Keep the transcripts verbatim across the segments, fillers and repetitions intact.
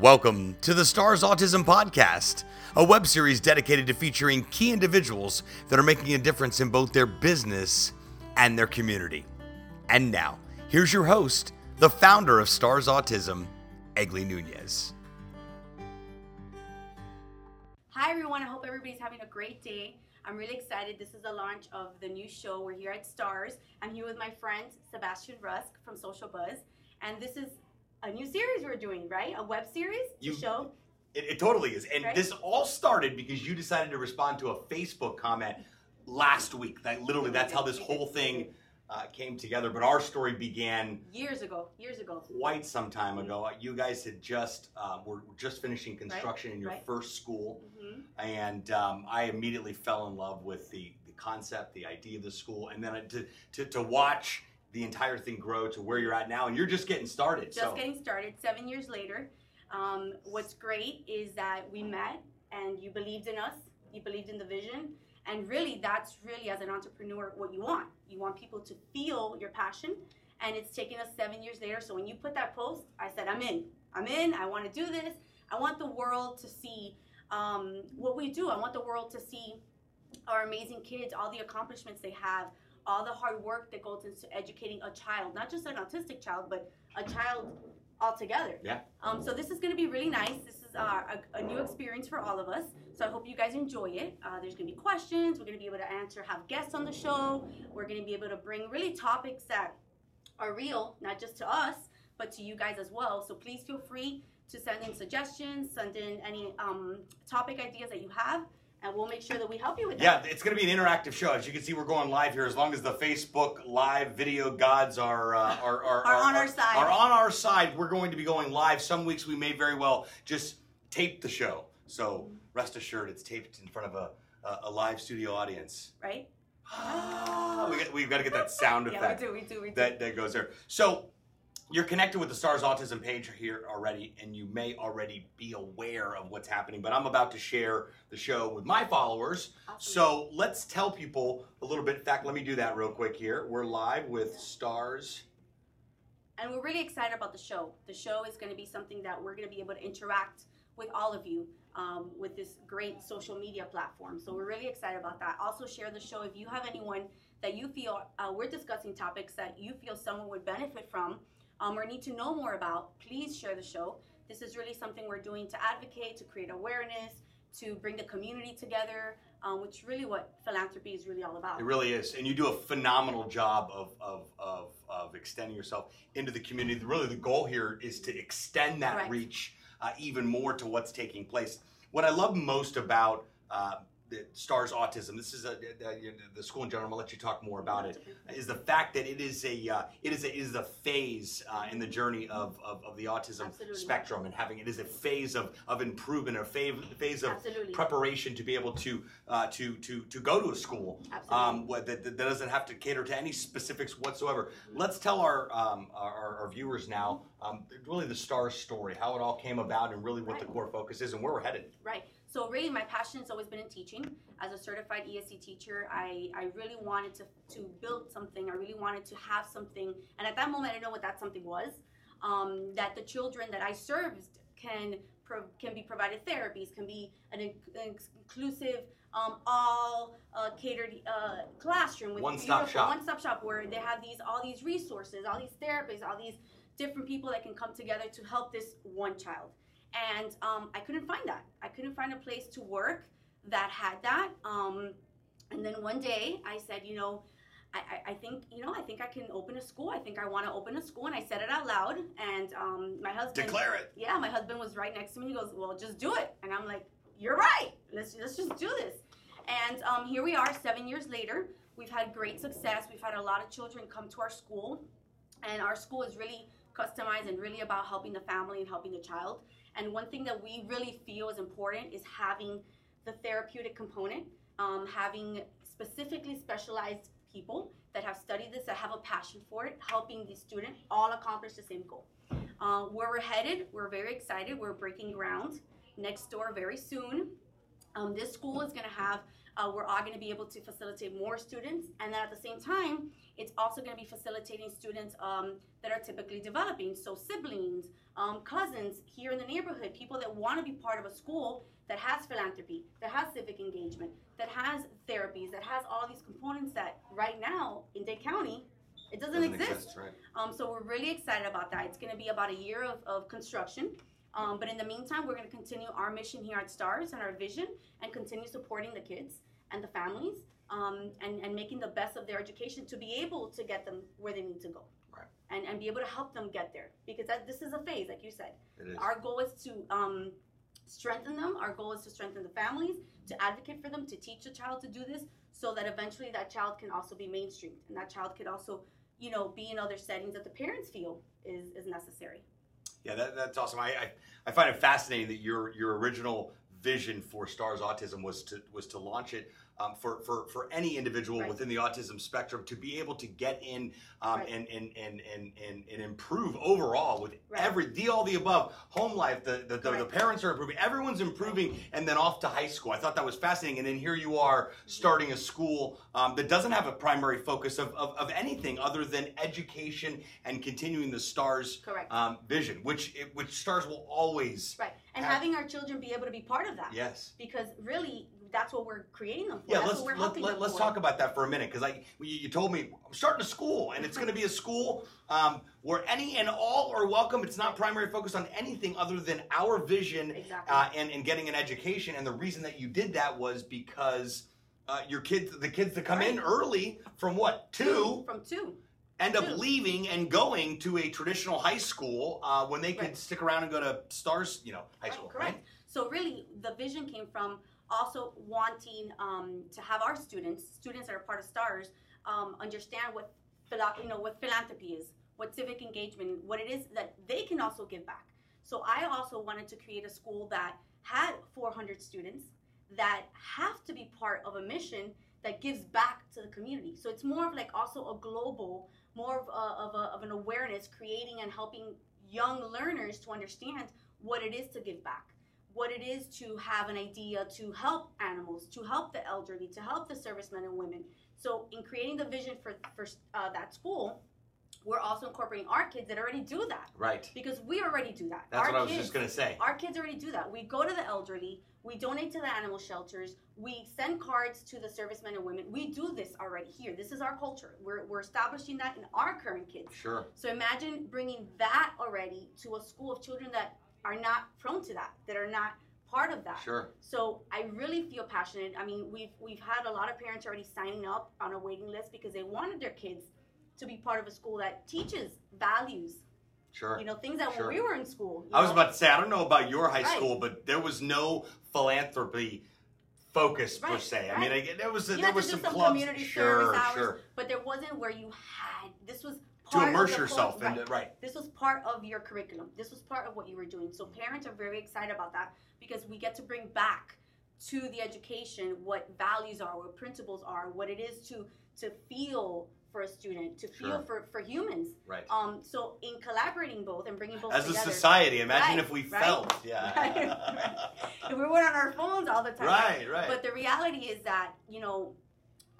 Welcome to the STARS Autism Podcast, a web series dedicated to featuring key individuals that are making a difference in both their business and their community. And now, here's your host, the founder of STARS Autism, Eglé Nuñez. Hi everyone, I hope everybody's having a great day. I'm really excited. This is the launch of the new show. We're here at STARS. I'm here with my friend Sebastian Rusk from Social Buzz, and this is a new series we're doing, right? A web series? You, to show? It, it totally is. And right? This all started because you decided to respond to a Facebook comment last week. That, literally, that's how this whole thing uh, came together. But our story began years ago, years ago, quite some time mm-hmm. ago. You guys had just, uh, were just finishing construction right? in your right? first school. Mm-hmm. And um, I immediately fell in love with the, the concept, the idea of the school. And then I, to, to, to watch the entire thing grow to where you're at now, and you're just getting started. Just so. getting started, seven years later. Um, what's great is that we met, and you believed in us, you believed in the vision, and really that's really, as an entrepreneur, what you want. You want people to feel your passion, and it's taken us seven years later, so when you put that post, I said, I'm in, I'm in, I wanna do this. I want the world to see um, what we do. I want the world to see our amazing kids, all the accomplishments they have, all the hard work that goes into educating a child, not just an autistic child, but a child altogether. Yeah. Um, so this is going to be really nice. This is uh, a, a new experience for all of us. So I hope you guys enjoy it. Uh, there's going to be questions. We're going to be able to answer, have guests on the show. We're going to be able to bring really topics that are real, not just to us, but to you guys as well. So please feel free to send in suggestions, send in any um, topic ideas that you have. And we'll make sure that we help you with that. Yeah, it's going to be an interactive show. As you can see, we're going live here. As long as the Facebook live video gods are uh, are, are, are, are on are, our side, are on our side, we're going to be going live. Some weeks we may very well just tape the show. So rest assured, it's taped in front of a a, a live studio audience. Right. we got, we've got to get that sound effect. Yeah, we do. We do. We do. That that goes there. So you're connected with the STARS Autism page here already, and you may already be aware of what's happening, but I'm about to share the show with my followers. Awesome. So let's tell people a little bit. In fact, let me do that real quick here. We're live with yeah. STARS. And we're really excited about the show. The show is going to be something that we're going to be able to interact with all of you um, with this great social media platform. So we're really excited about that. Also share the show if you have anyone that you feel uh, we're discussing topics that you feel someone would benefit from, Um, or need to know more about, please share the show. This is really something we're doing to advocate, to create awareness, to bring the community together, um, which is really what philanthropy is really all about. It really is, and you do a phenomenal job of, of, of, of extending yourself into the community. Really, the goal here is to extend that Correct. reach uh, even more to what's taking place. What I love most about uh, the STARS Autism, this is a, the, the school in general, I'll let you talk more about it, is the fact that it is a uh, it is a, it is a phase uh, in the journey of, of, of the autism Absolutely. spectrum, and having it is a phase of, of improvement, a phase of Absolutely. preparation to be able to uh, to, to to go to a school um, that, that doesn't have to cater to any specifics whatsoever. Let's tell our, um, our, our viewers now um, really the STARS story, how it all came about, and really what right. the core focus is and where we're headed. Right. So really, my passion has always been in teaching. As a certified E S C teacher, I, I really wanted to, to build something. I really wanted to have something. And at that moment, I didn't know what that something was. Um, that the children that I served can pro, can be provided therapies, can be an, in, an inclusive, um, all uh, catered uh, classroom. With one-stop shop. One-stop shop where they have these all these resources, all these therapies, all these different people that can come together to help this one child. And um, I couldn't find that. I couldn't find a place to work that had that. Um, and then one day I said, you know, I, I, I think, you know, I think I can open a school. I think I want to open a school. And I said it out loud. And um, my husband- Declare it. Yeah, my husband was right next to me. He goes, well, just do it. And I'm like, you're right. Let's, let's just do this. And um, here we are seven years later. We've had great success. We've had a lot of children come to our school. And our school is really customized and really about helping the family and helping the child. And one thing that we really feel is important is having the therapeutic component, um, having specifically specialized people that have studied this, that have a passion for it, helping the student all accomplish the same goal. Uh, where we're headed, we're very excited. We're breaking ground next door very soon. Um, this school is gonna have, uh, we're all gonna be able to facilitate more students. And then at the same time, It's also going to be facilitating students um, that are typically developing, so siblings, um, cousins here in the neighborhood, people that want to be part of a school that has philanthropy, that has civic engagement, that has therapies, that has all these components that right now in Dade County, it doesn't, doesn't exist. exist right. um, so we're really excited about that. It's going to be about a year of, of construction. Um, but in the meantime, we're going to continue our mission here at STARS and our vision and continue supporting the kids and the families um, and, and making the best of their education to be able to get them where they need to go. Right. And, and be able to help them get there. Because that, this is a phase, like you said. It is. Our goal is to um, strengthen them. Our goal is to strengthen the families, to advocate for them, to teach a child to do this so that eventually that child can also be mainstreamed. And that child could also, you know, be in other settings that the parents feel is, is necessary. Yeah, that, that's awesome. I, I I find it fascinating that your your original vision for STARS Autism was to was to launch it um, for for for any individual right. within the autism spectrum to be able to get in um, right. and, and, and and and and improve overall with right. every the all the above home life. The the, the, right. the parents are improving, everyone's improving, right. and then off to high school. I thought that was fascinating. And then here you are starting a school um, that doesn't have a primary focus of, of of anything other than education and continuing the STARS um, vision, which which STARS will always right. And having our children be able to be part of that. Yes. Because really, that's what we're creating them for. Yeah, that's let's, what we're helping let, them let's for. talk about that for a minute. Because I, you told me, I'm starting a school. And it's going to be a school um, where any and all are welcome. It's not primary focused on anything other than our vision exactly. uh, and, and getting an education. And the reason that you did that was because uh, your kids, the kids that come right. in early from what, two? From two. End up leaving and going to a traditional high school uh, when they could right. stick around and go to STARS, you know, high right, school. Correct. Right? So really, the vision came from also wanting um, to have our students, students that are part of STARS, um, understand what philo- you know what philanthropy is, what civic engagement, what it is that they can also give back. So I also wanted to create a school that had four hundred students that have to be part of a mission that gives back to the community. So it's more of like also a global. more of, a, of, a, of an awareness, creating and helping young learners to understand what it is to give back, what it is to have an idea to help animals, to help the elderly, to help the servicemen and women. So in creating the vision for, for uh, that school, we're also incorporating our kids that already do that. Right. Because we already do that. That's our what I was kids, just going to say. Our kids already do that. We go to the elderly. We donate to the animal shelters. We send cards to the servicemen and women. We do this already here. This is our culture. We're, we're establishing that in our current kids. Sure. So imagine bringing that already to a school of children that are not prone to that, that are not part of that. Sure. So I really feel passionate. I mean, we've, we've had a lot of parents already signing up on a waiting list because they wanted their kids to be part of a school that teaches values. Sure. You know, things that sure. when we were in school. I know? was about to say, I don't know about your high right. school, but there was no philanthropy focus right. per se. Right. I mean, I, there was a, there was some, some clubs. community sure, service hours, sure. but there wasn't where you had, this was part to immerse of the yourself course, in right. The, right. This was part of your curriculum. This was part of what you were doing. So parents are very excited about that because we get to bring back to the education what values are, what principles are, what it is to to feel for a student, to feel sure. for, for humans. Right. Um, so in collaborating both and bringing both As together. As a society, imagine right, if we right, felt. Yeah. Right, right. If we weren't on our phones all the time. Right, right. But the reality is that, you know,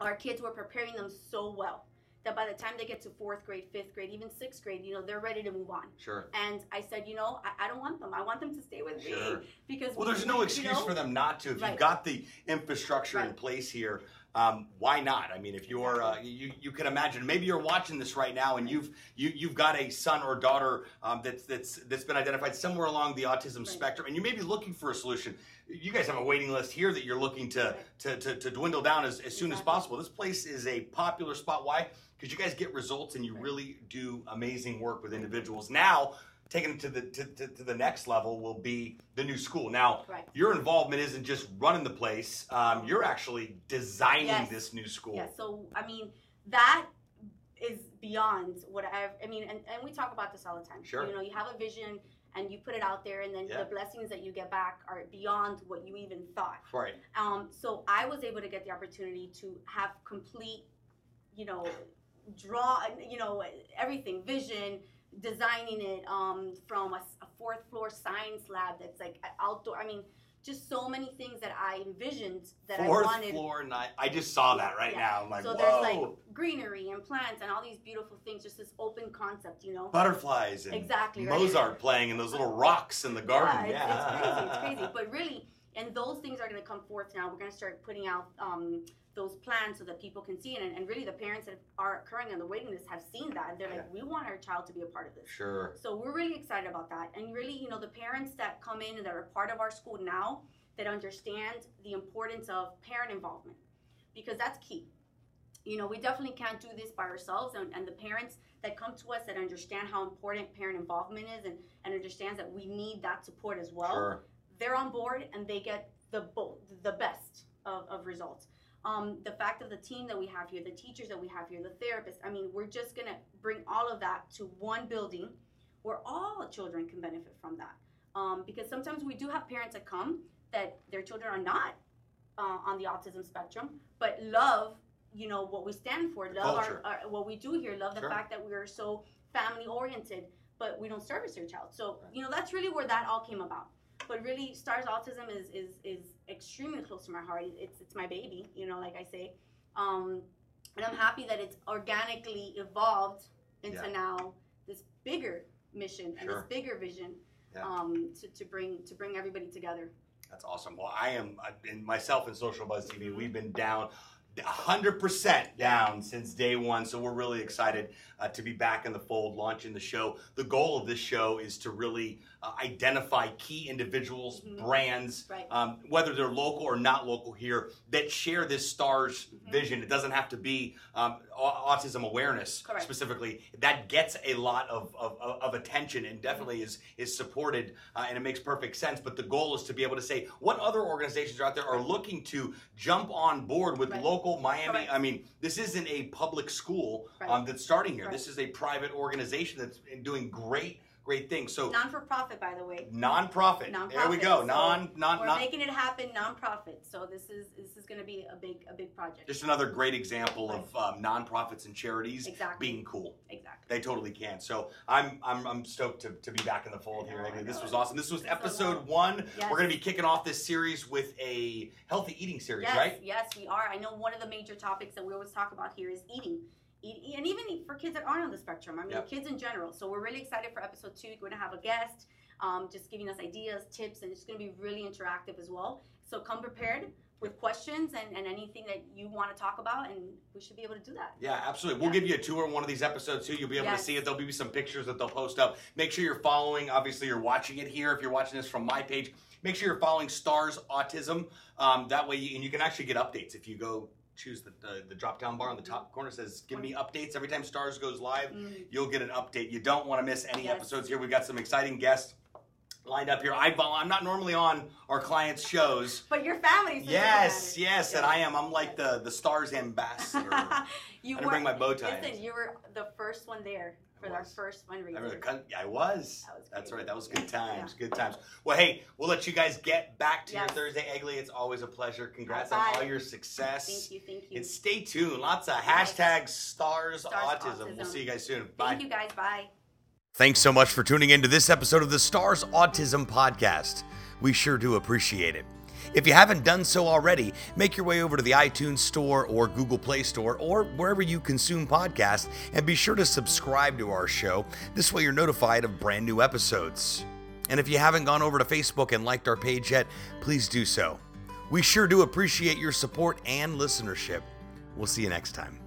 our kids were preparing them so well that by the time they get to fourth grade, fifth grade, even sixth grade, you know, they're ready to move on. Sure. And I said, you know, I, I don't want them. I want them to stay with sure. me. Because well, we, there's no we, excuse you know? for them not to. If right. you've got the infrastructure right. in place here, Um, why not? I mean, if you're, uh, you you can imagine. Maybe you're watching this right now, and you've you you've got a son or daughter um, that's that's that's been identified somewhere along the autism right. spectrum, and you may be looking for a solution. You guys have a waiting list here that you're looking to right. to, to to dwindle down as, as exactly. soon as possible. This place is a popular spot. Why? Because you guys get results, and you right. really do amazing work with individuals. Now, taking it to the to, to, to the next level will be the new school. Now, right. your involvement isn't just running the place. Um, you're actually designing yes. this new school. Yeah, so, I mean, that is beyond what I've, I mean, and, and we talk about this all the time. Sure. You know, you have a vision and you put it out there, and then yeah. the blessings that you get back are beyond what you even thought. Right. Um, so I was able to get the opportunity to have complete, you know, draw, you know, everything, vision, designing it um, from a, a fourth floor science lab that's like outdoor. I mean, just so many things that I envisioned that Fourth I wanted. Fourth floor, night. I just saw that right yeah. now. I'm like, so whoa. There's like greenery and plants and all these beautiful things, just this open concept, you know. Butterflies and exactly, right? Mozart playing and those little rocks in the garden. Yeah, yeah. It's, it's crazy, it's crazy. But really, and those things are going to come forth now. We're going to start putting out um, those plans so that people can see it. And, and really the parents that are occurring on the waiting list have seen that. And they're yeah. like, we want our child to be a part of this. Sure. So we're really excited about that. And really, you know, the parents that come in and that are part of our school now that understand the importance of parent involvement, because that's key. You know, we definitely can't do this by ourselves. And, and the parents that come to us that understand how important parent involvement is and, and understands that we need that support as well. Sure. They're on board and they get the bo the best of, of results. Um, the fact of the team that we have here, the teachers that we have here, the therapists, I mean, we're just going to bring all of that to one building where all children can benefit from that. Um, because sometimes we do have parents that come that their children are not uh, on the autism spectrum, but love, you know, what we stand for, love our, our, what we do here, love sure. the fact that we are so family oriented, but we don't service your child. So, you know, that's really where that all came about. But really, STARS Autism is, is, is extremely close to my heart. It's, it's my baby, you know, like I say. Um, and I'm happy that it's organically evolved into yeah. now this bigger mission and sure. this bigger vision yeah. um, to, to, bring, to bring everybody together. That's awesome. Well, I am, I've been, myself and Social Buzz T V, we've been down one hundred percent down since day one, so we're really excited uh, to be back in the fold, launching the show. The goal of this show is to really uh, identify key individuals, mm-hmm. brands, right. um, whether they're local or not local here, that share this STARS mm-hmm. vision. It doesn't have to be um, autism awareness correct. Specifically. That gets a lot of, of, of attention and definitely mm-hmm. is, is supported, uh, and it makes perfect sense. But the goal is to be able to say what other organizations are out there are looking to jump on board with right. local Miami. Correct. I mean, this isn't a public school right. um, that's starting here. Right. This is a private organization that's doing great, great things. So non-for-profit, by the way. Non-profit. Non-profit. There we go. So non, non, we're non making it happen. Non-profit. So this is this is going to be a big, a big project. Just another great example right. of um, non-profits and charities exactly. being cool. Exactly. They totally can. So I'm I'm, I'm stoked to, to be back in the fold here. Like, this was awesome. This was episode so one. Yes. We're going to be kicking off this series with a healthy eating series, yes. right? Yes, we are. I know one of the major topics that we always talk about here is eating. And even for kids that aren't on the spectrum, I mean, yep. kids in general. So we're really excited for episode two. We're going to have a guest um, just giving us ideas, tips, and it's going to be really interactive as well. So come prepared with questions and, and anything that you want to talk about, and we should be able to do that. Yeah, absolutely. We'll yeah. give you a tour in one of these episodes, too. You'll be able yes. to see it. There'll be some pictures that they'll post up. Make sure you're following. Obviously, you're watching it here. If you're watching this from my page, make sure you're following STARS Autism. Um, that way, you, and you can actually get updates if you go choose the, the, the drop-down bar on the top corner. Says, give me updates. Every time STARS goes live, mm. you'll get an update. You don't want to miss any yes. episodes here. We've got some exciting guests lined up here. I, I'm not normally on our clients' shows. But your family's yes, yes, yeah. and I am. I'm like the, the STARS ambassador. You I didn't were, bring my bow tie. Listen, you were the first one there. For our first fundraiser. I, remember, I was. That was That's right. That was good times. Yeah. Good times. Well, hey, we'll let you guys get back to yes. your Thursday, Eglé. It's always a pleasure. Congrats Bye. on all your success. Thank you. Thank you. And stay tuned. Lots of hashtags, STARS, STARS autism. autism. We'll see you guys soon. Bye. Thank you guys. Bye. Thanks so much for tuning in to this episode of the STARS Autism Podcast. We sure do appreciate it. If you haven't done so already, make your way over to the iTunes Store or Google Play Store or wherever you consume podcasts and be sure to subscribe to our show. This way you're notified of brand new episodes. And if you haven't gone over to Facebook and liked our page yet, please do so. We sure do appreciate your support and listenership. We'll see you next time.